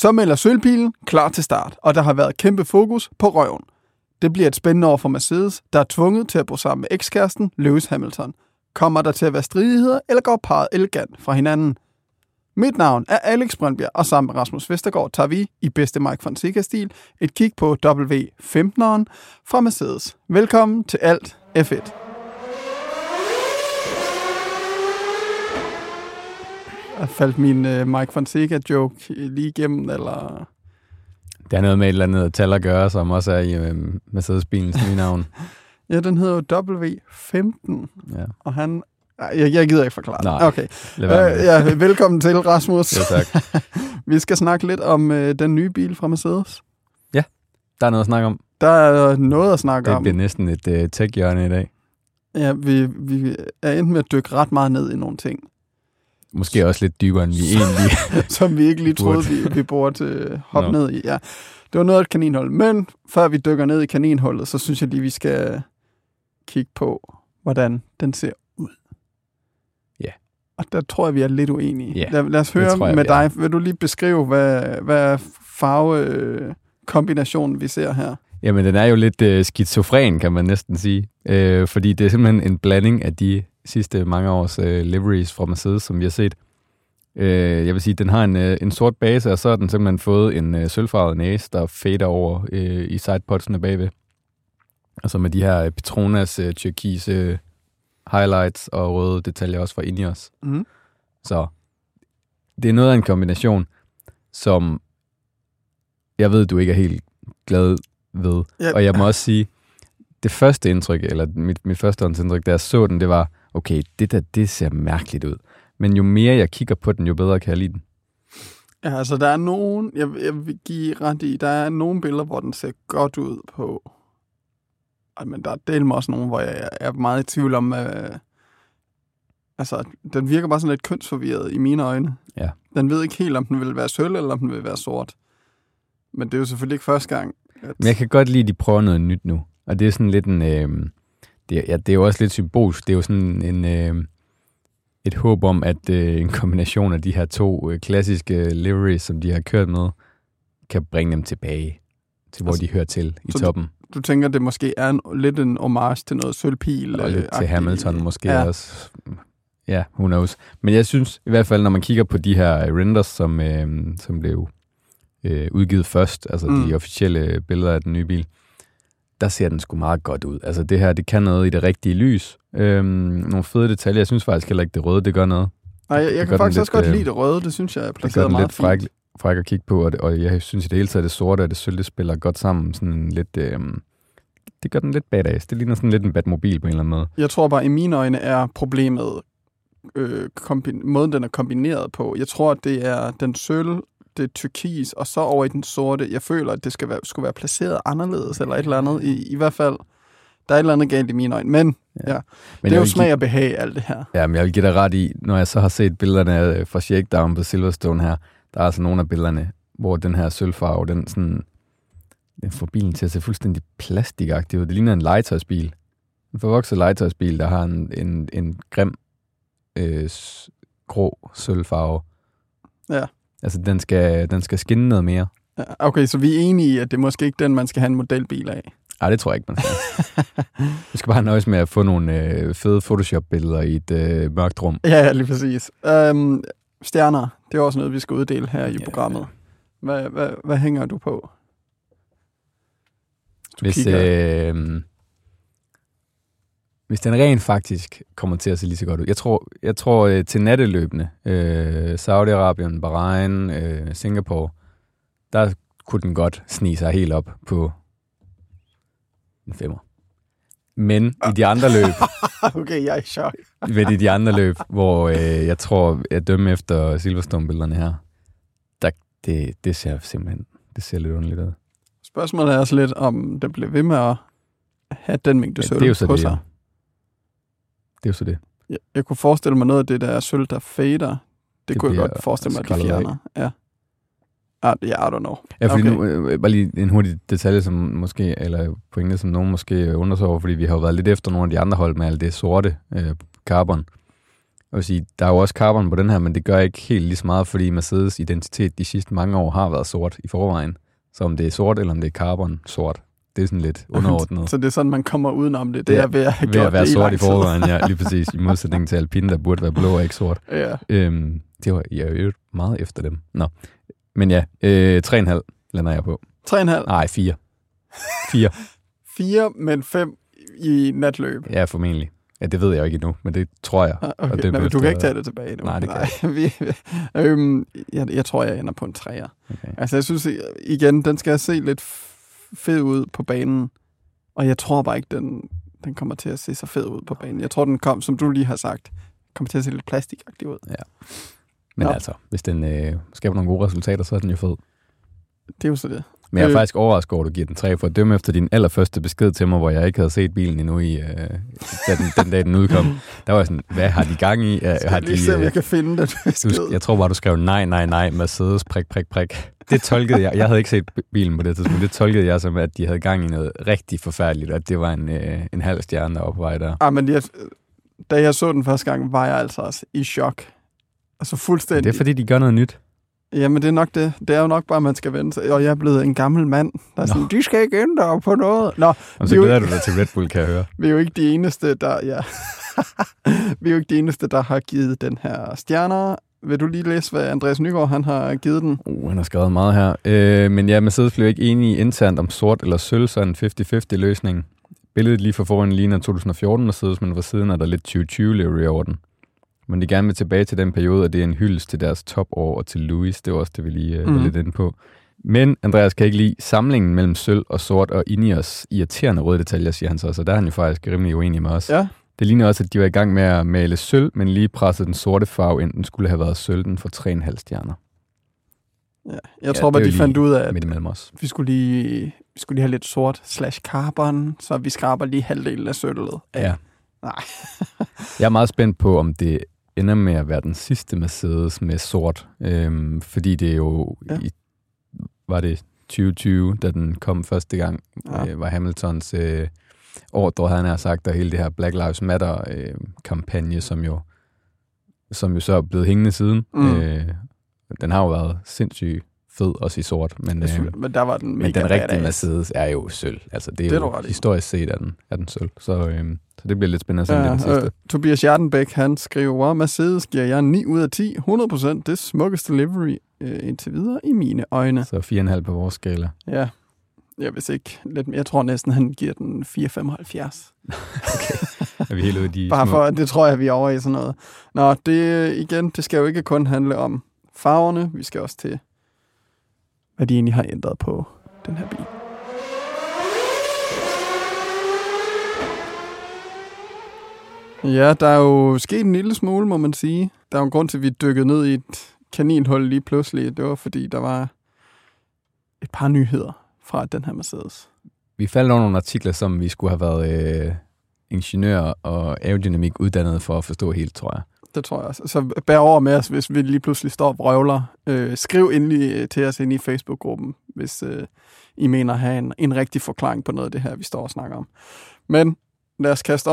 Så melder sølvpilen klar til start, og der har været kæmpe fokus på røven. Det bliver et spændende år for Mercedes, der er tvunget til at bo sammen med ekskæresten Lewis Hamilton. Kommer der til at være stridigheder, eller går parret elegant fra hinanden? Mit navn er Alex Brøndbjerg, og sammen med Rasmus Vestergaard tager vi, i bedste Mike Francis-stil, et kig på W15'eren fra Mercedes. Velkommen til Alt F1. Jeg faldt min Mike Fonseca-joke lige igennem, eller... Det er noget med et eller andet tal at gøre, som også er i Mercedes-bilens nye navn. Ja, den hedder jo W15, ja. Og han... Jeg gider ikke forklare. Nej, okay. Ja, velkommen til, Rasmus. Ja, tak. Vi skal snakke lidt om den nye bil fra Mercedes. Ja, der er noget at snakke om. Der er noget at snakke om. Det bliver næsten et tech-hjørne i dag. Ja, vi er endt med at dykke ret meget ned i nogle ting. Måske også lidt dybere, end vi egentlig... Som vi ikke lige troede, vi burde hoppe ned i. Ja. Det var noget af et kaninhul. Men før vi dykker ned i kaninhullet, så synes jeg lige, vi skal kigge på, hvordan den ser ud. Ja. Yeah. Og der tror jeg, vi er lidt uenige. Yeah. Lad os høre med dig. Vil du lige beskrive, hvad farvekombinationen, vi ser her? Jamen, den er jo lidt skizofren, kan man næsten sige. Fordi det er simpelthen en blanding af de... sidste mange års liveries fra Mercedes, som vi har set. Jeg vil sige, den har en sort base, og så har den simpelthen fået en sølvfarvet næse, der fader over i sidepodsene bagved. Og så med de her Petronas turkise highlights og røde detaljer også fra Ineos. Mm. Så det er noget af en kombination, som jeg ved, du ikke er helt glad ved. Yep. Og jeg må også sige, det første indtryk, eller mit førstehåndsindtryk, da jeg så den, det var, okay, det der, det ser mærkeligt ud. Men jo mere jeg kigger på den, jo bedre kan jeg lide den. Ja, altså der er nogen, jeg vil give ret i, der er nogle billeder, hvor den ser godt ud på. Men der er delt med også nogen, hvor jeg er meget i tvivl om, altså den virker bare sådan lidt kønsforvirret i mine øjne. Ja. Den ved ikke helt, om den vil være sølv, eller om den vil være sort. Men det er jo selvfølgelig ikke første gang. Men jeg kan godt lide, at de prøver noget nyt nu. Og det er sådan lidt en... det er jo også lidt symbolisk. Det er jo sådan en, et håb om, at en kombination af de her to klassiske liveries, som de har kørt med, kan bringe dem tilbage til, hvor altså, de hører til i toppen. Du tænker, det måske er lidt en homage til noget sølvpil? Og lidt til Hamilton måske også. Ja, who knows. Men jeg synes i hvert fald, når man kigger på de her renders, som blev udgivet først, altså de officielle billeder af den nye bil, der ser den sgu meget godt ud. Altså det her, det kan noget i det rigtige lys. Nogle fede detaljer. Jeg synes faktisk heller ikke, det røde, det gør noget. Nej, jeg kan faktisk også godt lide det røde. Det synes jeg er placeret meget fint. Det gør den lidt fræk at kigge på, og jeg synes i det hele taget, det sorte og det sølv, det spiller godt sammen. Sådan lidt, det gør den lidt badass. Det ligner sådan lidt en Batmobil på en eller anden måde. Jeg tror bare, i mine øjne er problemet måden, den er kombineret på. Jeg tror, at det er den sølv, det turkis, og så over i den sorte. Jeg føler, at det skulle være placeret anderledes, eller et eller andet. I hvert fald, der er et eller andet galt i mine øjne. Men ja, men det er jo smag og behag, alt det her. Ja, men jeg vil give dig ret i, når jeg så har set billederne fra shakedown på Silverstone her, der er altså nogle af billederne, hvor den her sølvfarve, den får bilen til at se fuldstændig plastikagtig ud. Det ligner en legetøjsbil. En forvokset legetøjsbil, der har en grim grå sølvfarve. Ja. Altså, den skal skinne noget mere. Okay, så vi er enige i, at det er måske ikke den, man skal have en modelbil af? Nej, det tror jeg ikke, man skal. Vi skal bare nøjes med at få nogle fede Photoshop-billeder i et mørkt rum. Ja, lige præcis. Stjerner, det er også noget, vi skal uddele her i programmet. Hvad hænger du på? Hvis den rent faktisk kommer til at se lige så godt ud. Jeg tror til natteløbende, Saudi-Arabien, Bahrain, Singapore, der kunne den godt snige sig helt op på en 5'er. Men i de andre løb... Okay, jeg er i chok. Men i de andre løb, hvor jeg tror, jeg dømmer efter Silverstone-billederne her, der, det ser simpelthen lidt underligt ud. Spørgsmålet er også lidt, om den bliver ved med at have den mængde sølv på sig. Det er jo så det. Jeg kunne forestille mig noget af det der sølv, der fader. Det kunne jeg godt forestille mig, at de fjerner. Ja. I don't know. Ja, fordi nu, bare lige en hurtig detalje, som måske, eller pointe, som nogen måske undrer sig over, fordi vi har jo været lidt efter nogle af de andre hold med alt det sorte carbon. Jeg vil sige, der er jo også carbon på den her, men det gør ikke helt lige så meget, fordi Mercedes identitet de sidste mange år har været sort i forvejen. Så om det er sort, eller om det er carbon sort, det er sådan lidt underordnet. Så det er sådan, man kommer udenom det. Det er ved at have gjort det i lang tid. Ved at være sort i forvejen, ja, lige præcis. I modsætning til Alpine, der burde være blå og ikke sort. Ja. Det var jeg jo meget efter dem. Nå. Men ja, 3,5 lander jeg på. 3,5? Nej, 4. 4. 4, men 5 i natløb. Ja, formentlig. Ja, det ved jeg jo ikke endnu, men det tror jeg. Okay. Og det nej, du kan ikke tage det tilbage endnu. Nej, det kan jeg tror, jeg ender på en 3'er. Okay. Altså, jeg synes igen, den skal se lidt fed ud på banen, og jeg tror bare ikke, den kommer til at se så fed ud på banen. Jeg tror, den kom, som du lige har sagt, kommer til at se lidt plastikagtig ud. Ja. Men altså, hvis den skaber nogle gode resultater, så er den jo fed. Det er jo så det. Men jeg er faktisk overrasket over, at du giver den 3, for at dømme efter din allerførste besked til mig, hvor jeg ikke havde set bilen endnu, den dag den udkom. Der var sådan, hvad har de gang i? Skal lige se, om jeg kan finde den besked. Jeg tror bare, du skrev nej, Mercedes, prik. Det tolkede jeg. Jeg havde ikke set bilen på det tidspunkt. Det tolkede jeg som, at de havde gang i noget rigtig forfærdeligt, og at det var en halv stjerne, der var på vej der. Ah, men da jeg så den første gang, var jeg altså også i chok. Altså fuldstændig. Det er, fordi de gør noget nyt. Jamen, det er nok det. Det er jo nok bare, man skal vende sig. Og jeg er blevet en gammel mand, der er sådan, de skal ikke ændre på noget. Nå, så glæder du dig til Red Bull, kan jeg høre. Vi er jo ikke de eneste, der har givet den her stjerner. Vil du lige læse, hvad Andreas Nygaard han har givet den? Han har skrevet meget her. Men ja, Mercedes blev ikke enige internt om sort eller sølv, så en 50-50-løsning. Billedet lige for foran ligner 2014 Mercedes, men fra siden er der lidt 2020-lever i orden. Men de gerne vil tilbage til den periode, og det er en hyldest til deres topår og til Lewis. Det var også det, vi lige var lidt inde på. Men Andreas kan ikke lide samlingen mellem sølv og sort og Ineos irriterende røde detaljer, siger han så. Så der er han jo faktisk rimelig uenig med os. Ja. Det ligner også, at de var i gang med at male sølv, men lige pressede den sorte farve ind. Den skulle have været sølven for 3,5 stjerner. Ja, jeg tror bare, de fandt ud af, at vi skulle lige have lidt sort/carbon, så vi skraber lige halvdelen af sølvet af. Ja. Nej. Jeg er meget spændt på, om det ender med at være den sidste Mercedes med sort, fordi det er jo var det 2020, da den kom første gang, var Hamiltons ordre, havde han sagt, og hele det her Black Lives Matter kampagne, som jo så er blevet hængende siden. Den har jo været sindssygt fed, også i sort, men der var den mega, den rigtige Mercedes er jo sølv. Altså, det er jo historisk set er den sølv, så det bliver lidt spændende at se den sidste. Tobias Jartenbæk, han skriver, Mercedes giver jeg 9 ud af 10, 100%, det smukkeste livery indtil videre i mine øjne. Så 4,5 på vores skala. Ja, jeg vil ikke lidt mere. Jeg tror næsten, han giver den 4,75. Okay. Er vi helt ude de bare små? For, det tror jeg, vi er over i sådan noget. Nå, det igen, det skal jo ikke kun handle om farverne, vi skal også til hvad de egentlig har ændret på den her bil. Ja, der er jo sket en lille smule, må man sige. Der er jo en grund til, at vi dykkede ned i et kaninhul lige pludselig. Det var, fordi der var et par nyheder fra den her Mercedes. Vi faldt over nogle artikler, som vi skulle have været ingeniører og aerodynamik uddannet for at forstå helt, tror jeg. Det tror jeg også. Så bær over med os, hvis vi lige pludselig står og vrøvler. Skriv endelig til os inde i Facebook-gruppen, hvis I mener at have en rigtig forklaring på noget af det her, vi står og snakker om. Men lad os kaste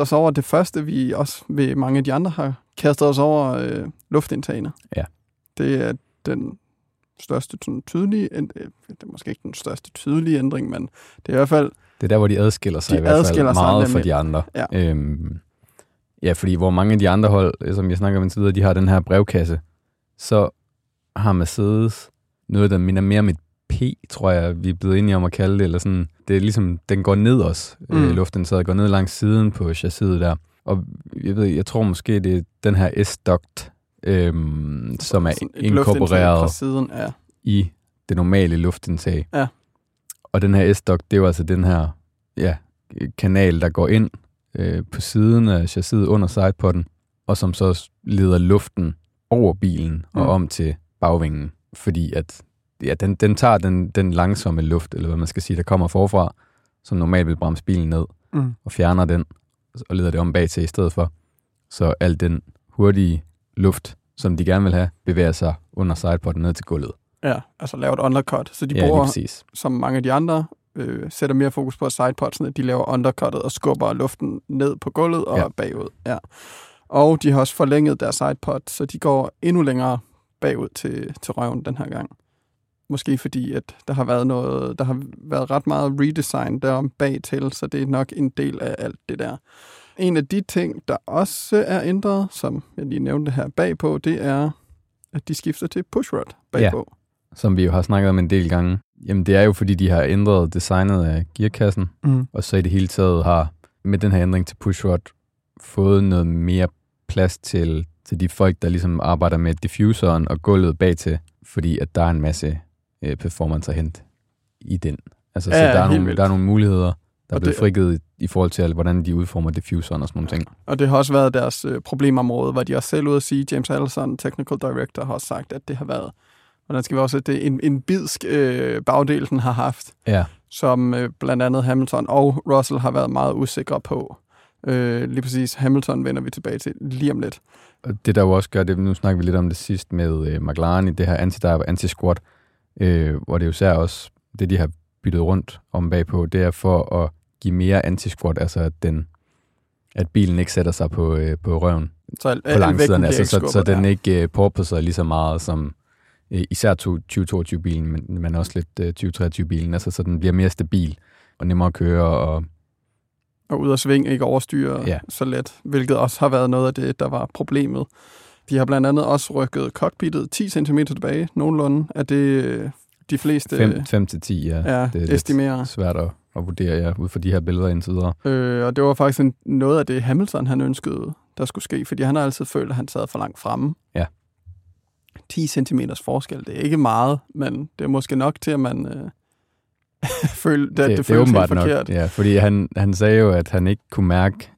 os over det første, vi også ved mange af de andre har kastet os over luftindtagene. Ja. Det er den største tydelige, det er måske ikke den største tydelige ændring, men det er i hvert fald... Det er der, hvor de adskiller sig meget fra de andre. Ja. Ja, fordi hvor mange af de andre hold, som jeg snakker om indtil videre, de har den her brevkasse, så har Mercedes noget, der minder mere om et P, tror jeg, vi er blevet enige om at kalde det, eller sådan. Det er ligesom, den går ned også, luftindtaget går ned langs siden på chassiset der. Og jeg tror måske, det er den her S-duct, som er inkorporeret siden, i det normale luftindtag. Ja. Og den her S-duct, det er jo altså den her kanal, der går ind på siden af chassiset under sidepotten, og som så leder luften over bilen og om til bagvingen, fordi at den tager den langsomme luft, eller hvad man skal sige, der kommer forfra, som normalt vil bremse bilen ned, og fjerner den, og leder det om bag til i stedet for. Så al den hurtige luft, som de gerne vil have, bevæger sig under sidepotten ned til gulvet. Ja, altså laver et undercut, så de bruger, som mange af de andre, sætter mere fokus på sidepodsene, de laver undercuttet og skubber luften ned på gulvet og bagud. Ja. Og de har også forlænget deres sidepod, så de går endnu længere bagud til røven den her gang. Måske fordi, at der har været ret meget redesign derom bagtil, så det er nok en del af alt det der. En af de ting, der også er ændret, som jeg lige nævnte her bagpå, det er, at de skifter til pushrod bagpå. Ja, som vi jo har snakket om en del gange. Jamen, det er jo, fordi de har ændret designet af gearkassen, og så i det hele taget har med den her ændring til pushrod fået noget mere plads til de folk, der ligesom arbejder med diffuseren og gulvet bagtil, fordi at der er en masse performance at hente i den. Altså, ja, så der er nogle muligheder, der er blevet frigivet i forhold til, hvordan de udformer diffuseren og sådan nogle ting. Og det har også været deres problemområde, hvor de også selv ude at sige, James Allison, Technical Director, har også sagt, at det har været, hvordan skal vi også det en bidsk bagdel, den har haft, ja, som blandt andet Hamilton og Russell har været meget usikre på. Lige præcis Hamilton vender vi tilbage til lige om lidt. Og det der jo også gør det, nu snakker vi lidt om det sidst med McLaren i det her anti-dive, anti-squat, hvor det jo især også det, de har byttet rundt om bagpå, det er for at give mere anti-squat, altså at bilen ikke sætter sig på røven på langsiden, altså, så den ikke porper sig lige så meget som især 2022-bilen, men også lidt 2023-bilen, altså så den bliver mere stabil og nemmere at køre og ud af sving, ikke overstyre så let, hvilket også har været noget af det, der var problemet. De har blandt andet også rykket cockpittet 10 cm tilbage, nogenlunde, af det de fleste... 5-10, ja. Det er estimerer. Svært at vurdere ud fra de her billeder indtil videre. Og det var faktisk noget af det, Hamilton han ønskede, der skulle ske, fordi han har altid følt, at han sad for langt fremme. Ja. 10 cm forskel, det er ikke meget, men det er måske nok til, at man... det føles helt forkert. Nok, ja, fordi han sagde jo, at han ikke kunne mærke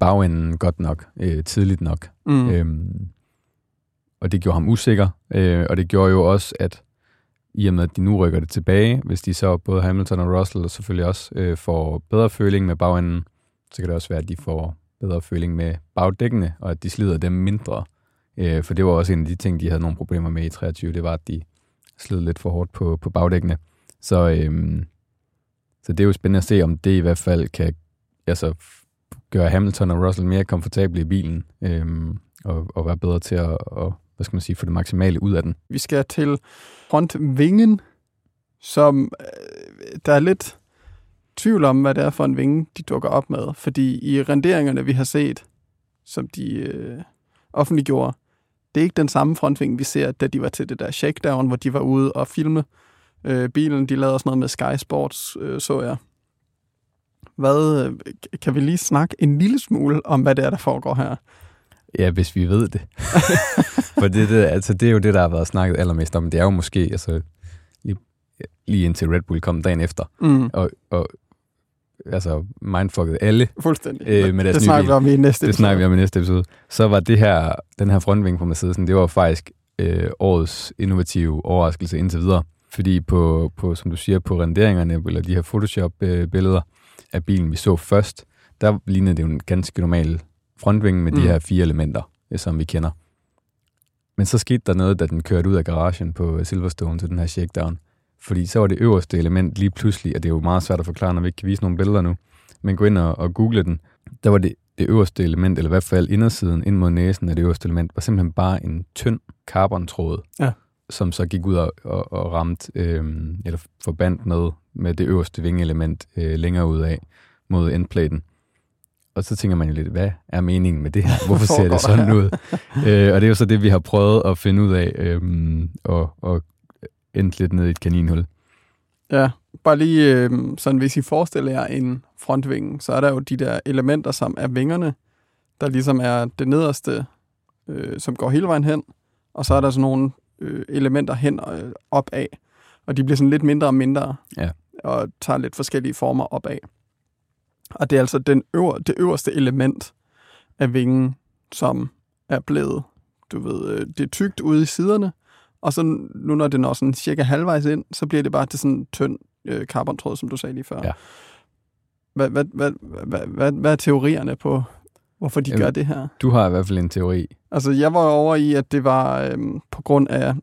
bagenden godt nok, tidligt nok. Og det gjorde ham usikker, og det gjorde jo også, at i og med, at de nu rykker det tilbage, hvis de så både Hamilton og Russell selvfølgelig også får bedre føling med bagenden, så kan det også være, at de får bedre føling med bagdækkene, og at de slider dem mindre. For det var også en af de ting, de havde nogle problemer med i 23, det var, at de slid lidt for hårdt på bagdækkene. Så det er jo spændende at se, om det i hvert fald kan altså, gøre Hamilton og Russell mere komfortable i bilen, og være bedre til at få det maksimale ud af den. Vi skal til frontvingen, som der er lidt tvivl om, hvad det er for en vinge, de dukker op med. Fordi i renderingerne, vi har set, som de offentliggjorde, det er ikke den samme frontvinge, vi ser, da de var til det der shakedown, hvor de var ude og filme. Bilen, de lavede sådan noget med Sky Sports, så jeg. Kan vi lige snakke en lille smule om, hvad det er, der foregår her? Ja, hvis vi ved det. For det er jo det, der har været snakket allermest om. Det er jo måske lige indtil Red Bull kom dagen efter. Og altså mindfuckede alle. Fuldstændig. Med det snakker vi om i næste episode. Så var den her frontving på Mercedesen, det var faktisk årets innovative overraskelse indtil videre. Fordi på som du siger, på renderingerne, eller de her Photoshop-billeder af bilen, vi så først, der lignede det jo en ganske normal frontvinge med de her 4 elementer, som vi kender. Men så skete der noget, da den kørte ud af garagen på Silverstone til den her shakedown. Fordi så var det øverste element lige pludselig, og det er jo meget svært at forklare, når vi ikke kan vise nogle billeder nu, men gå ind og google den. Der var det øverste element, eller i hvert fald indersiden, ind mod næsen af det øverste element, var simpelthen bare en tynd carbontråd. Ja. Som så gik ud og ramte, eller forbandt med det øverste vingeelement længere ud af mod endplaten. Og så tænker man jo lidt, hvad er meningen med det her? Hvorfor ser det sådan ud? Og det er jo så det, vi har prøvet at finde ud af, og endte lidt ned i et kaninhul. Ja, bare lige sådan, hvis I forestiller jer en frontvinge, så er der jo de der elementer, som er vingerne, der ligesom er det nederste, som går hele vejen hen, og så er der sådan nogle elementer hen og op af, og de bliver sådan lidt mindre og mindre, ja, og tager lidt forskellige former op af. Og det er altså det øverste element af vingen, som er blevet, det er tykt ude i siderne, og så nu når det når sådan cirka halvvejs ind, så bliver det bare til sådan en tynd carbontråd, som du sagde lige før. Ja. Hvad er teorierne på, hvorfor de gør det her? Du har i hvert fald en teori. Altså, jeg var over i, at det var på grund af...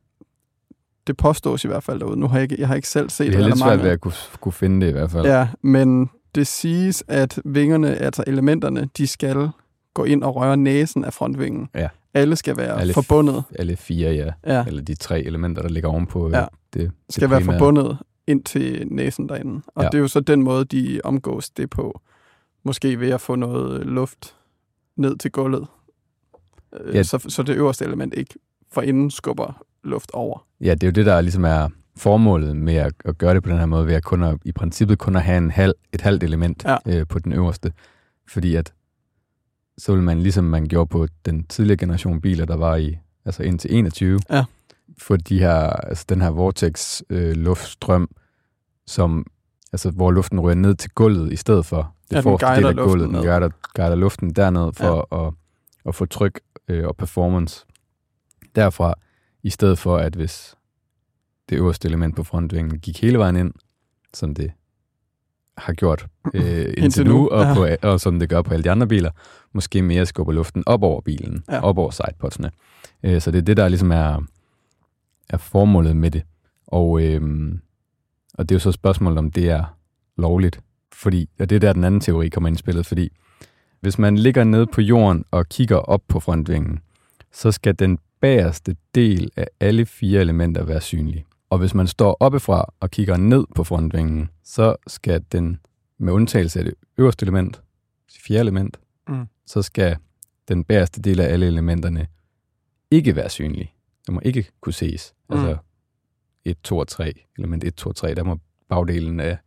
Det påstås i hvert fald derude. Nu har jeg har ikke selv set det. Det er lidt svært ved at kunne finde det i hvert fald. Ja, men det siges, at vingerne, altså elementerne, de skal går ind og rører næsen af frontvingen. Ja. Alle skal være alle forbundet. Alle fire, ja. Eller de tre elementer, der ligger ovenpå. Ja. Det skal være forbundet ind til næsen derinde. Og ja. Det er jo så den måde, de omgås det på. Måske ved at få noget luft ned til gulvet. Ja. Så det øverste element ikke forinden skubber luft over. Ja, det er jo det, der ligesom er formålet med at gøre det på den her måde, ved at i princippet kun at have et halvt element på den øverste. Fordi at så vil man, ligesom man gjorde på den tidligere generation biler, der var i, altså indtil 21, få de her, altså den her vortex luftstrøm, som, altså hvor luften ryger ned til gulvet i stedet for det forreste del af gulvet. Den guider luften derned for at få tryk og performance derfra, i stedet for at hvis det øverste element på frontvingen gik hele vejen ind, som det har gjort indtil nu, og som det gør på alle de andre biler, måske mere skubber luften op over bilen, op over sidepodsene. Så det er det, der ligesom er formålet med det. Og det er jo så spørgsmålet, om det er lovligt. Fordi, og det er der, den anden teori kommer ind i spillet, fordi hvis man ligger nede på jorden og kigger op på frontvingen, så skal den bagerste del af alle fire elementer være synlig. Og hvis man står oppefra og kigger ned på frontvingen, så skal den, med undtagelse af det øverste element, det fjerde element, så skal den bagerste del af alle elementerne ikke være synlig. Den må ikke kunne ses. Altså 1, 2 og 3, element 1, 2 og 3, der må bagdelen af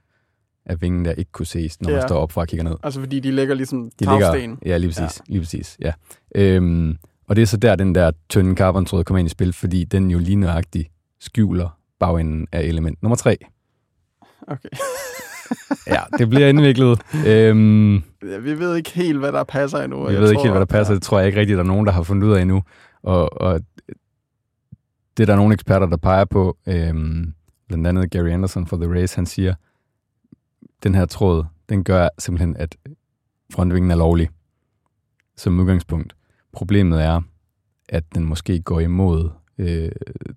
vingen der ikke kunne ses, når man står oppefra og kigger ned. Altså fordi de ligger ligesom tagsten. Ja, lige præcis. Ja. Lige præcis ja. Og det er så der, den der tynde karbontråd kommer ind i spil, fordi den jo lige nøjagtigt skjuler bagenden af element nummer 3. Okay. Ja, det bliver indviklet. Ja, vi ved ikke helt, hvad der passer endnu. Det tror jeg ikke rigtigt, der er nogen, der har fundet ud af endnu. Og det er der nogle eksperter, der peger på. Blandt andet Gary Anderson fra The Race, han siger, den her tråd, den gør simpelthen, at frontvingen er lovlig som udgangspunkt. Problemet er, at den måske går imod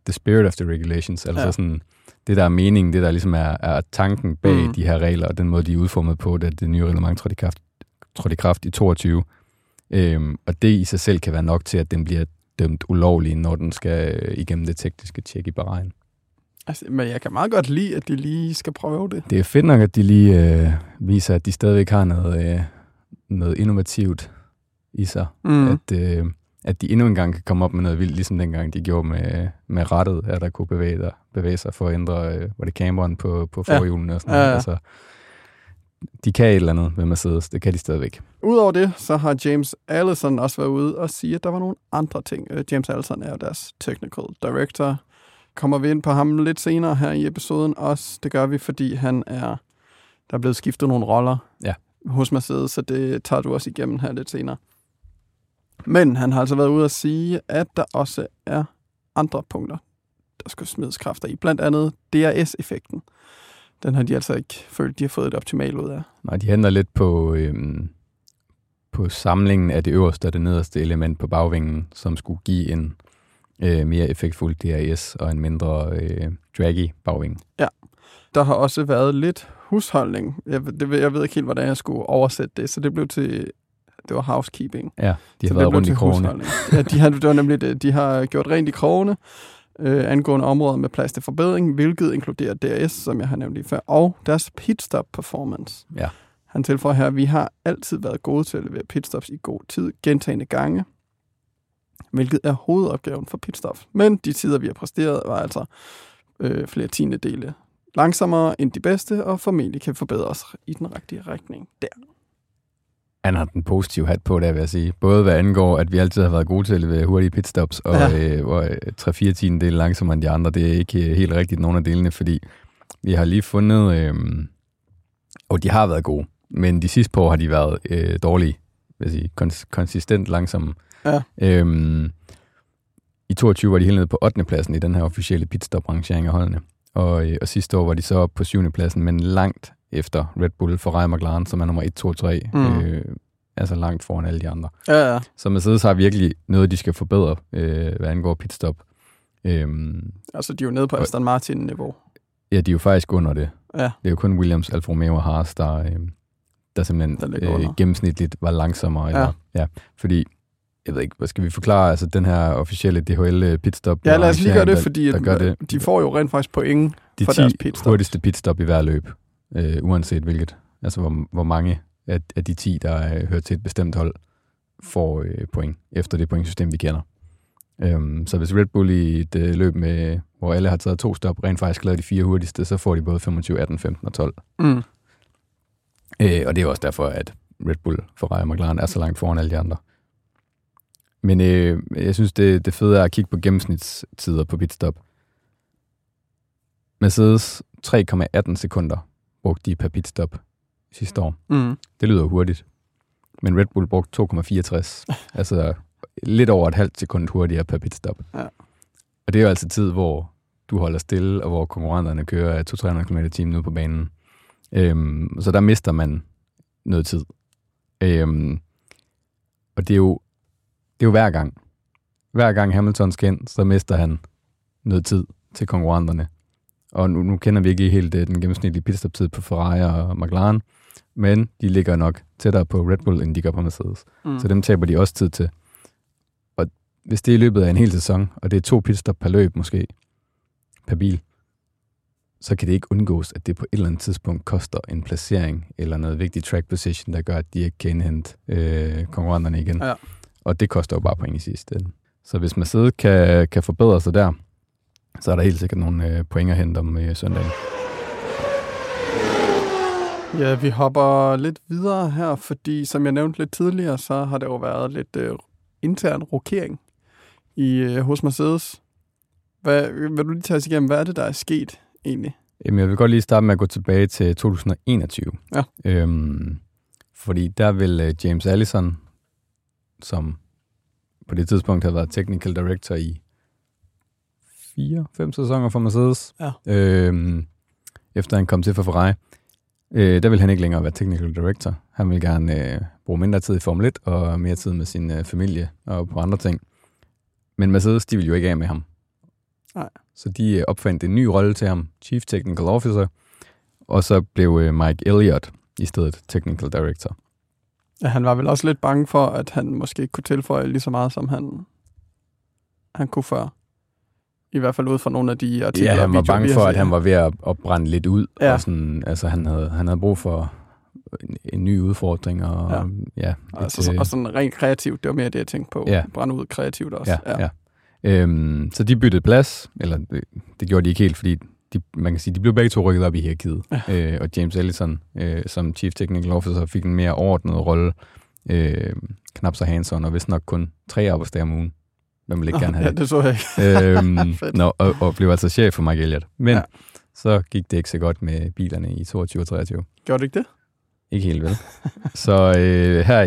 the spirit of the regulations, altså sådan, det der er meningen, det der ligesom er tanken bag de her regler, og den måde, de er udformet på, da det nye reglement trådte i kraft i 22. Og det i sig selv kan være nok til, at den bliver dømt ulovlig, når den skal igennem det tekniske tjek i Bahrain. Altså, men jeg kan meget godt lide, at de lige skal prøve det. Det er fedt nok, at de lige viser, at de stadigvæk har noget innovativt i sig, at de endnu engang kan komme op med noget vildt, ligesom dengang de gjorde med rattet, at der kunne bevæge sig for at ændre, var det camperen på forhjulene og sådan noget. Altså, de kan et eller andet ved Mercedes, det kan de stadigvæk. Udover det, så har James Allison også været ude og sige, at der var nogle andre ting. James Allison er jo deres technical director. Kommer vi ind på ham lidt senere her i episoden også. Det gør vi, fordi der er blevet skiftet nogle roller hos Mercedes, så det tager du også igennem her lidt senere. Men han har altså været ude at sige, at der også er andre punkter, der skal smides kræfter i. Blandt andet DRS-effekten. Den har de altså ikke følt, de har fået et optimalt ud af. Nej, de handler lidt på samlingen af det øverste og det nederste element på bagvingen, som skulle give en mere effektfuld DRS og en mindre draggy bagving. Ja, der har også været lidt husholdning. Jeg ved ikke helt, hvordan jeg skulle oversætte det, så det blev til... Det var housekeeping. Ja, de har været rundt i krogene. Ja, det var nemlig det. De har gjort rent i krogene, angående områder med plads til forbedring, hvilket inkluderer DRS, som jeg har nævnt lige før, og deres pitstop-performance. Ja. Han tilføjer her, vi har altid været gode til at levere pitstops i god tid, gentagne gange, hvilket er hovedopgaven for pitstops. Men de tider, vi har præsteret, var altså flere tiendedele langsommere end de bedste, og formentlig kan forbedre os i den rigtige retning der. Han har den positive hat på, der vil jeg sige. Både hvad angår, at vi altid har været gode til ved hurtige pitstops, og 3-4 tiendedele langsommere end de andre. Det er ikke helt rigtigt nogen af delene, fordi vi har lige fundet... de har været gode, men de sidste par år har de været dårlige. Vil sige, konsistent langsomme. Ja. I 22 var de helt nede på 8. pladsen i den her officielle pitstop-rangering af holdene. Og sidste år var de så oppe på 7. pladsen, men langt efter Red Bull, Ferrari og McLaren, som er nummer 1, 2, 3, altså langt foran alle de andre. Ja. Så Mercedes har virkelig noget, de skal forbedre, hvad angår pitstop. Altså, de er jo nede på Aston Martin-niveau. Ja, de er jo faktisk under det. Ja. Det er jo kun Williams, Alfa Romeo og Haas, der der simpelthen gennemsnitligt var langsommere. Ja. Eller, ja, fordi, jeg ved ikke, hvad skal vi forklare, altså den her officielle DHL pitstop? Ja, lad os lige gøre det, fordi de får jo rent faktisk point for deres pitstop. De 10 hurtigste pitstop i hver løb, uanset hvilket. Altså hvor mange af de 10, der hører til et bestemt hold, får point efter det pointsystem, vi kender. Så hvis Red Bull i et løb, med, hvor alle har taget 2 stop, rent faktisk lavede de 4 hurtigste, så får de både 25, 18, 15 og 12. Mm. Og det er også derfor, at Red Bull, Ferrari og McLaren er så langt foran alle de andre. Men jeg synes, det fede er at kigge på gennemsnitstider på pitstop. Mercedes 3,18 sekunder brugte de per pitstop sidste år. Mm. Det lyder hurtigt. Men Red Bull brugte 2,64. Altså lidt over et halvt sekund hurtigere per pitstop. Ja. Og det er jo altså tid, hvor du holder stille, og hvor konkurrenterne kører 200-300 km/t ude på banen. Så der mister man noget tid. Og det er jo hver gang. Hver gang Hamilton skal ind, så mister han noget tid til konkurrenterne. Og nu kender vi ikke helt den gennemsnitlige pitstop-tid på Ferrari og McLaren, men de ligger nok tættere på Red Bull, end de gør på Mercedes. Mm. Så dem taber de også tid til. Og hvis det er i løbet af en hel sæson, og det er 2 pitstop per løb måske, per bil, så kan det ikke undgås, at det på et eller andet tidspunkt koster en placering eller noget vigtig track position, der gør, at de ikke kan indhente konkurrenterne igen. Ja. Og det koster jo bare point i sidste ende. Så hvis Mercedes kan forbedre sig der, så er der helt sikkert nogle point at hente om søndagen. Ja, vi hopper lidt videre her, fordi som jeg nævnte lidt tidligere, så har der jo været lidt intern rokering hos Mercedes. Vil du lige tage os igennem, hvad er det, der er sket egentlig? Jamen, jeg vil godt lige starte med at gå tilbage til 2021. Ja. Fordi der vil James Allison, som på det tidspunkt havde været technical director i 4-5 sæsoner for Mercedes, ja. Efter han kom til for Ferrari, der ville han ikke længere være technical director. Han ville gerne bruge mindre tid i Formel 1 og mere tid med sin familie og på andre ting. Men Mercedes, de ville jo ikke af med ham. Nej. Så de opfandt en ny rolle til ham, Chief Technical Officer, og så blev Mike Elliott i stedet Technical Director. Ja, han var vel også lidt bange for, at han måske ikke kunne tilføje lige så meget, som han kunne før. I hvert fald ud fra nogle af de artikler. Ja, han var bange for, at han var ved at brænde lidt ud. Ja. Og sådan, altså, han havde brug for en ny udfordring. Og, ja. Ja, og sådan rent kreativt, det var mere det, jeg tænkte på. Ja. Brænde ud kreativt også. Ja, ja. Så de byttede plads, eller det gjorde de ikke helt, fordi man kan sige, de blev begge to rykket op i hierarkiet. Ja. Og James Allison som Chief Technical Officer fik en mere overordnet rolle, knap så hands-on, og vist nok kun 3 arbejdsdage om ugen. Hvem ville ikke gerne have det? Ja, det så jeg ikke. Og blev altså chef for Mike Elliott. Men så gik det ikke så godt med bilerne i 22 og 23. Gjorde det ikke det? Ikke helt vel. Så her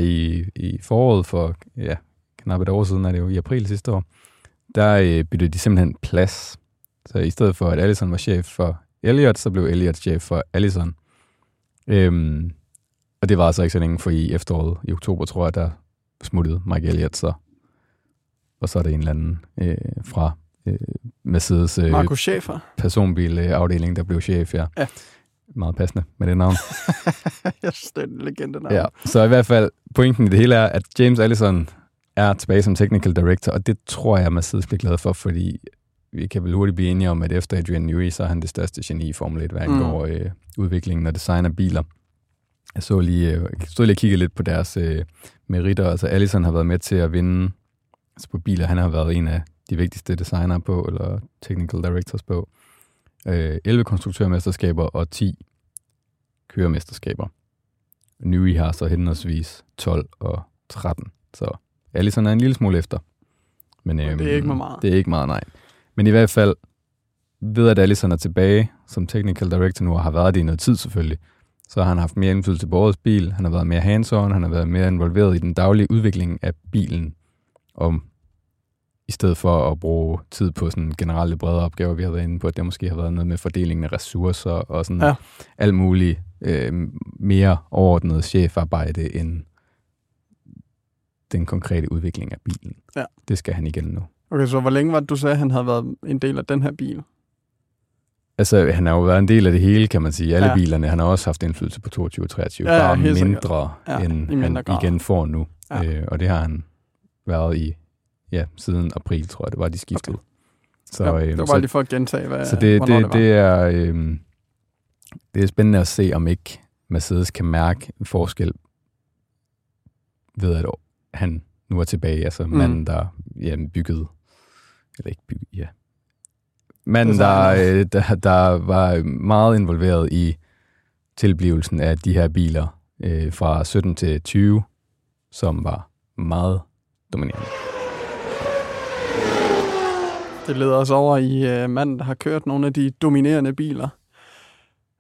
i foråret for knap et år siden, er det jo i april sidste år, der byttede de simpelthen plads. Så i stedet for, at Allison var chef for Elliott, så blev Elliott chef for Allison. Og det var altså ikke så længe, for i efteråret, i oktober, tror jeg, der smuttede Mike Elliott så. Og så er det en eller anden fra Mercedes personbilafdeling, der blev chef, ja. Meget passende med det navn. Jeg synes, det er en legende navn. Ja, så i hvert fald, pointen i det hele er, at James Allison er tilbage som technical director, og det tror jeg, Mercedes bliver glad for, fordi vi kan vel hurtigt blive enige om, at efter Adrian Newey, så er han det største geni i Formel 1, hvad angår udviklingen og design af biler. Jeg så lige og kiggede lidt på deres meritter. Altså, Allison har været med til at vinde altså på biler. Han har været en af de vigtigste designer på, eller technical directors på. 11 konstruktørmesterskaber og 10 køremesterskaber. Newey har så henholdsvis 12 og 13. Så Allison er en lille smule efter. Men det er ikke meget. Det er ikke meget, nej. Men i hvert fald, ved at Allison er tilbage som technical director nu, og har været det i noget tid selvfølgelig, så har han haft mere indflydelse på årets bil, han har været mere hands-on, han har været mere involveret i den daglige udvikling af bilen, i stedet for at bruge tid på sådan generelle brede opgaver, vi har været inde på, at det måske har været noget med fordelingen af ressourcer og sådan alt muligt mere overordnet chefarbejde end den konkrete udvikling af bilen. Ja. Det skal han igen nu. Okay, så hvor længe var det, du sagde, at han havde været en del af den her bil? Altså, han har jo været en del af det hele, kan man sige. Alle bilerne. Han har også haft indflydelse på 22 og 23. Ja, bare mindre, end mindre han igen får nu. Ja. Og det har han været i siden april, tror jeg. Det var, de skiftede. Okay. Så, ja, det var bare lige for at gentage, hvad, så det er spændende at se, om ikke Mercedes kan mærke en forskel ved, at han nu er tilbage. Altså manden, der byggede... Eller ikke byggede, manden, der var meget involveret i tilblivelsen af de her biler fra 17 til 20, som var meget dominerende. Det leder os over i manden, der har kørt nogle af de dominerende biler.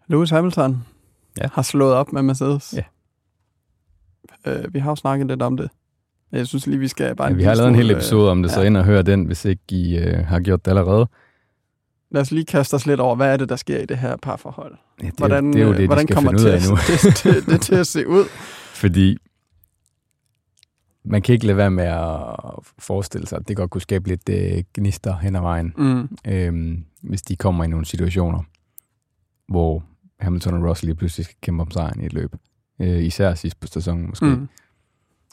Lewis Hamilton har slået op med Mercedes. Ja. Vi har jo snakket lidt om det. Jeg synes lige, vi skal bare... Ja, vi har lavet en hel episode om det, så ind og hør den, hvis ikke I har gjort det allerede. Lad os lige kaste os lidt over, hvad er det, der sker i det her parforhold? Ja, det er jo det, hvordan de skal finde ud af nu. det til at se ud? Fordi man kan ikke lade være med at forestille sig, at det godt kunne skabe lidt gnister hen ad vejen, hvis de kommer i nogle situationer, hvor Hamilton og Russell lige pludselig skal kæmpe om sejren i et løb. Især sidst på sæsonen måske. Mm.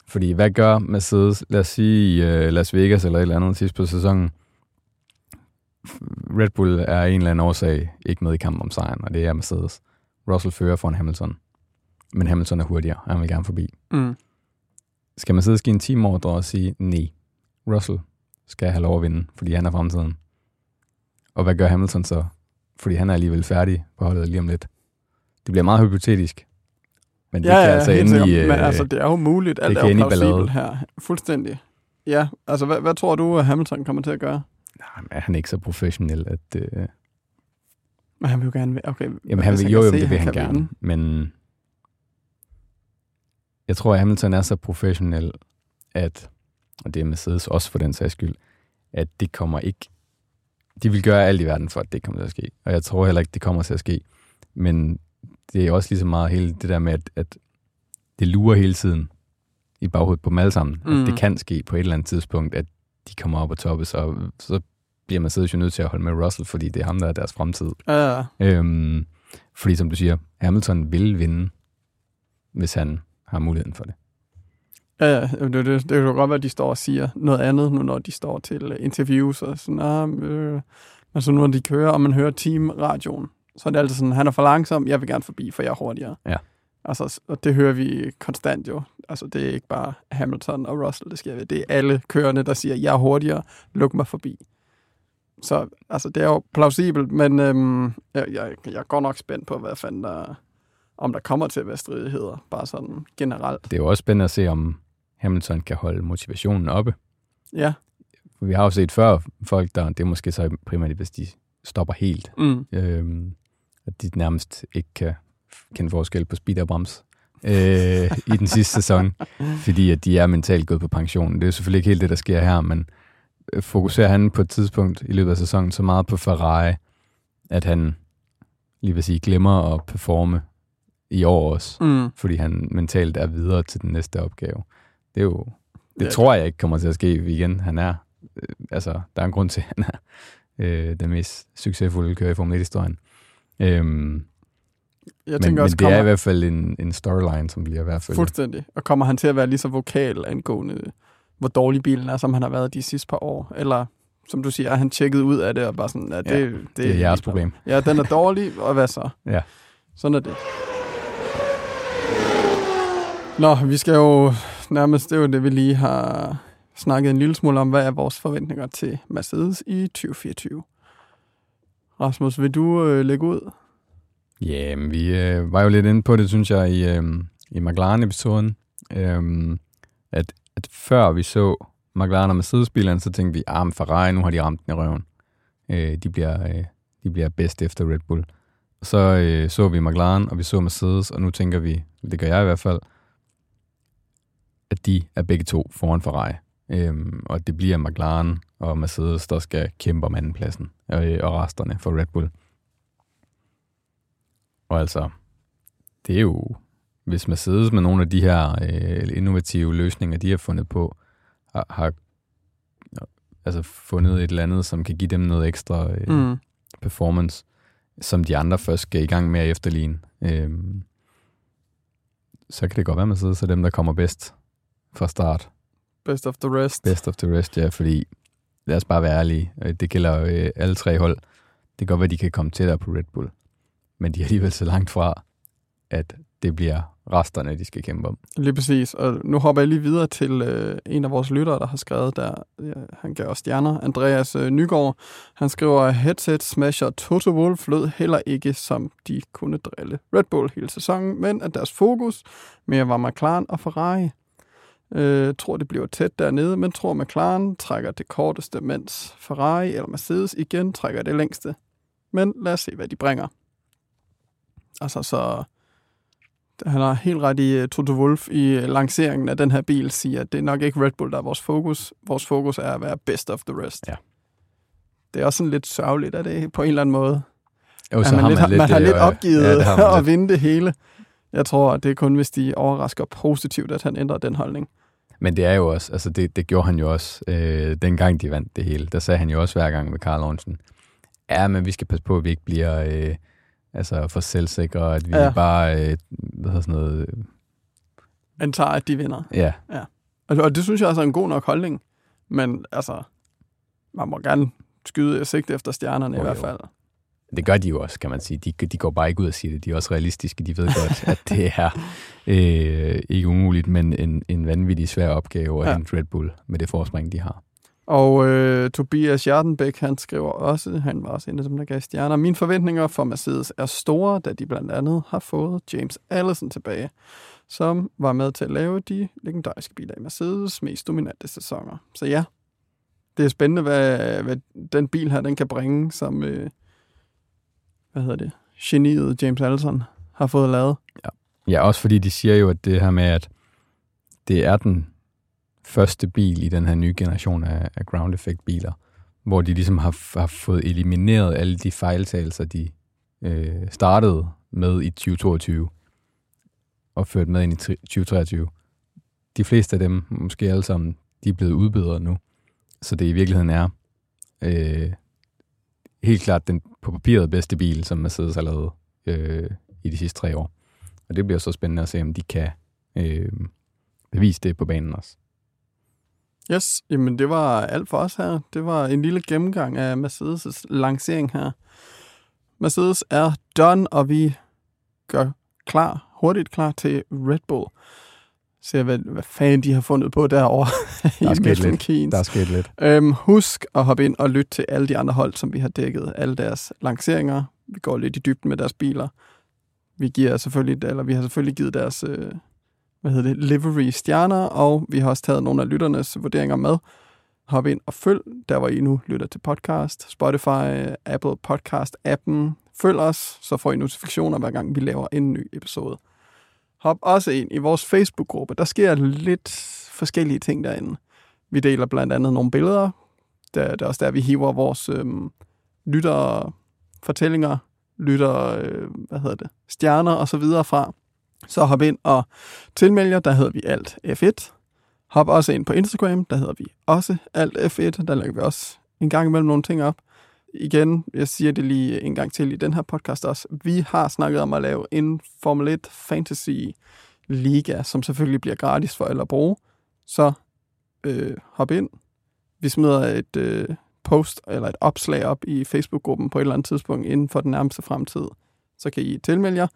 Fordi hvad gør Mercedes, lad os sige Las Vegas eller et eller andet sidst på sæsonen? Red Bull er en eller anden årsag ikke med i kampen om sejren, og det er Mercedes. Russell fører foran Hamilton, men Hamilton er hurtigere, og han vil gerne forbi. Mm. Skal Mercedes give en teamordre og sige, nej, Russell skal have lov at vinde, fordi han er fremtiden. Og hvad gør Hamilton så? Fordi han er alligevel færdig på holdet lige om lidt. Det bliver meget hypotetisk. Men det kan altså ende i... Men altså, det er jo muligt, at det er plausibelt her. Fuldstændig. Ja, altså, hvad tror du, at Hamilton kommer til at gøre? Nej, men han er ikke så professionel, at... Men han vil jo gerne... Okay, jamen, han vil, jo, det vil han gerne. Men jeg tror, at Hamilton er så professionel, at... Og det er Mercedes også for den sags skyld, at det kommer ikke... De vil gøre alt i verden for, at det kommer til at ske. Og jeg tror heller ikke, det kommer til at ske. Men det er også lige så meget hele det der med, at det lurer hele tiden i baghovedet på dem alle sammen. Mm. At det kan ske på et eller andet tidspunkt, at de kommer op og toppes, og så bliver Mercedes jo nødt til at holde med Russell, fordi det er ham, der er deres fremtid. Fordi som du siger, Hamilton vil vinde, hvis han har muligheden for det. Det kan jo godt være, at de står og siger noget andet, nu når de står til interviews og sådan, altså nu når de kører, og man hører teamradioen, så er det altid sådan, han er for langsom, jeg vil gerne forbi, for jeg er hurtigere. Ja. Altså, og det hører vi konstant jo. Altså, det er ikke bare Hamilton og Russell, det sker ved. Det er alle kørende, der siger, jeg er hurtigere, luk mig forbi. Så, altså, det er jo plausibelt, men jeg er godt nok spændt på, hvad fanden der, om der kommer til at være stridigheder, bare sådan generelt. Det er jo også spændende at se, om Hamilton kan holde motivationen oppe. Ja. Vi har jo set før folk, der, det er måske så primært, hvis de stopper helt. Mm. At de nærmest ikke kan kende forskel på speed og brems i den sidste sæson, fordi at de er mentalt gået på pension. Det er selvfølgelig ikke helt det, der sker her, men fokuserer han på et tidspunkt i løbet af sæsonen så meget på Ferrari, at han lige vil sige glemmer at performe i år også, fordi han mentalt er videre til den næste opgave. Det er jo, det tror jeg ikke kommer til at ske igen. Han er, altså der er en grund til, at han er den mest succesfulde kører i Formel 1-historien. Men det er i hvert fald en storyline, som bliver i hvert fald... Fuldstændig. Og kommer han til at være lige så vokal angående, hvor dårlig bilen er, som han har været de sidste par år? Eller, som du siger, er han tjekket ud af det og bare sådan... Det er jeres problem. Ja, den er dårlig, og hvad så? Ja. Sådan er det. Nå, vi skal jo nærmest... Det er jo det, vi lige har snakket en lille smule om. Hvad er vores forventninger til Mercedes i 2024? Rasmus, vil du lægge ud? Jamen, vi var jo lidt inde på det, synes jeg, i McLaren-episoden. At før vi så McLaren og Mercedes-bilerne, så tænkte vi, men Ferrari, nu har de ramt den i røven. De bliver bedst efter Red Bull. Så vi McLaren, og vi så Mercedes, og nu tænker vi, det gør jeg i hvert fald, at de er begge to foran Ferrari. Og det bliver McLaren og Mercedes, der skal kæmpe om andenpladsen, og resterne for Red Bull. Og altså, det er jo, hvis Mercedes med nogle af de her innovative løsninger, de har fundet på, har altså fundet et eller andet, som kan give dem noget ekstra performance, som de andre først skal i gang med at efterligne. Så kan det godt være, man sidder så dem, der kommer bedst fra start. Best of the rest. Best of the rest, ja, fordi lad os bare være ærlige. Det gælder jo alle tre hold. Det kan godt være, de kan komme tættere på Red Bull, men de er alligevel så langt fra, at det bliver resterne, de skal kæmpe om. Lige præcis, og nu hopper jeg lige videre til en af vores lyttere, der har skrevet der, ja, han gav os stjerner, Andreas Nygaard. Han skriver, headset smasher Toto Wolff lød heller ikke, som de kunne drille Red Bull hele sæsonen, men at deres fokus mere var McLaren og Ferrari. Tror, det bliver tæt dernede, men tror, McLaren trækker det korteste, mens Ferrari eller Mercedes igen trækker det længste. Men lad os se, hvad de bringer. Altså, så han har helt ret i, Toto Wolff i lanceringen af den her bil siger, at det er nok ikke Red Bull, der er vores fokus. Vores fokus er at være best of the rest. Ja. Det er også sådan lidt sørgeligt, er det på en eller anden måde? Jo, så man har lidt, man har lidt opgivet ja, at vinde det hele. Jeg tror, det er kun, hvis de overrasker positivt, at han ændrer den holdning. Men det er jo også, altså det gjorde han jo også, dengang de vandt det hele. Der sagde han jo også hver gang med Karl Ornsen, ja, men vi skal passe på, at vi ikke bliver for selvsikre, at vi bare, sådan noget... antager, at de vinder. Ja. Ja. Og det synes jeg også er en god nok holdning. Men altså, man må gerne skyde sigte efter stjernerne i hvert fald. Det gør de jo også, kan man sige. De går bare ikke ud og siger det. De er også realistiske. De ved godt, at det er ikke umuligt, men en vanvittig svær opgave at hente Red Bull med det forspring, de har. Og Tobias Jartenbæk, han skriver også, han var også en af dem, der gav stjerner. Mine forventninger for Mercedes er store, da de blandt andet har fået James Allison tilbage, som var med til at lave de legendariske biler i Mercedes mest dominante sæsoner. Så ja, det er spændende, hvad den bil her, den kan bringe, som... geniet James Allison har fået lavet. Ja. Også fordi de siger jo, at det her med, at det er den første bil i den her nye generation af ground effect biler, hvor de ligesom har fået elimineret alle de fejltagelser, de startede med i 2022 og ført med ind i 2023. De fleste af dem, måske alle sammen, de er blevet udbedret nu. Så det i virkeligheden er... helt klart den på papiret bedste bil, som Mercedes har lavet i de sidste 3 år. Og det bliver så spændende at se, om de kan bevise det på banen også. Yes, jamen det var alt for os her. Det var en lille gennemgang af Mercedes' lancering her. Mercedes er done, og vi gør hurtigt klar til Red Bull. Se hvad fanden de har fundet på derovre. Der er sket lidt. Husk at hoppe ind og lytte til alle de andre hold, som vi har dækket. Alle deres lanceringer. Vi går lidt i dybden med deres biler. Vi har selvfølgelig givet deres livery stjerner, og vi har også taget nogle af lytternes vurderinger med. Hop ind og følg, der hvor I nu lytter til podcast. Spotify, Apple Podcast-appen. Følg os, så får I notifikationer, hver gang vi laver en ny episode. Hop også ind i vores Facebook-gruppe. Der sker lidt forskellige ting derinde. Vi deler blandt andet nogle billeder. Det er også der, vi hiver vores lytterfortællinger, stjerner og så videre fra. Så hop ind og tilmeld jer. Der hedder vi Alt F1. Hop også ind på Instagram. Der hedder vi også Alt F1. Der lægger vi også en gang imellem nogle ting op. Igen, jeg siger det lige en gang til i den her podcast også. Vi har snakket om at lave en Formel 1 Fantasy Liga, som selvfølgelig bliver gratis for alle at bruge. Så hop ind. Vi smider et post eller et opslag op i Facebook-gruppen på et eller andet tidspunkt inden for den nærmeste fremtid. Så kan I tilmelde jer.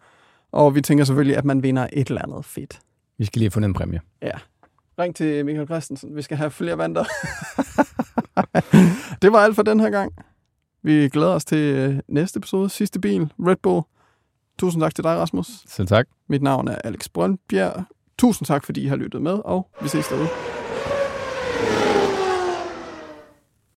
Og vi tænker selvfølgelig, at man vinder et eller andet fedt. Vi skal lige have fundet en præmie. Ja. Ring til Michael Christensen. Vi skal have flere vanter. Det var alt for den her gang. Vi glæder os til næste episode. Sidste bil, Red Bull. Tusind tak til dig, Rasmus. Selv tak. Mit navn er Alex Brøndbjerg. Tusind tak, fordi I har lyttet med, og vi ses derude.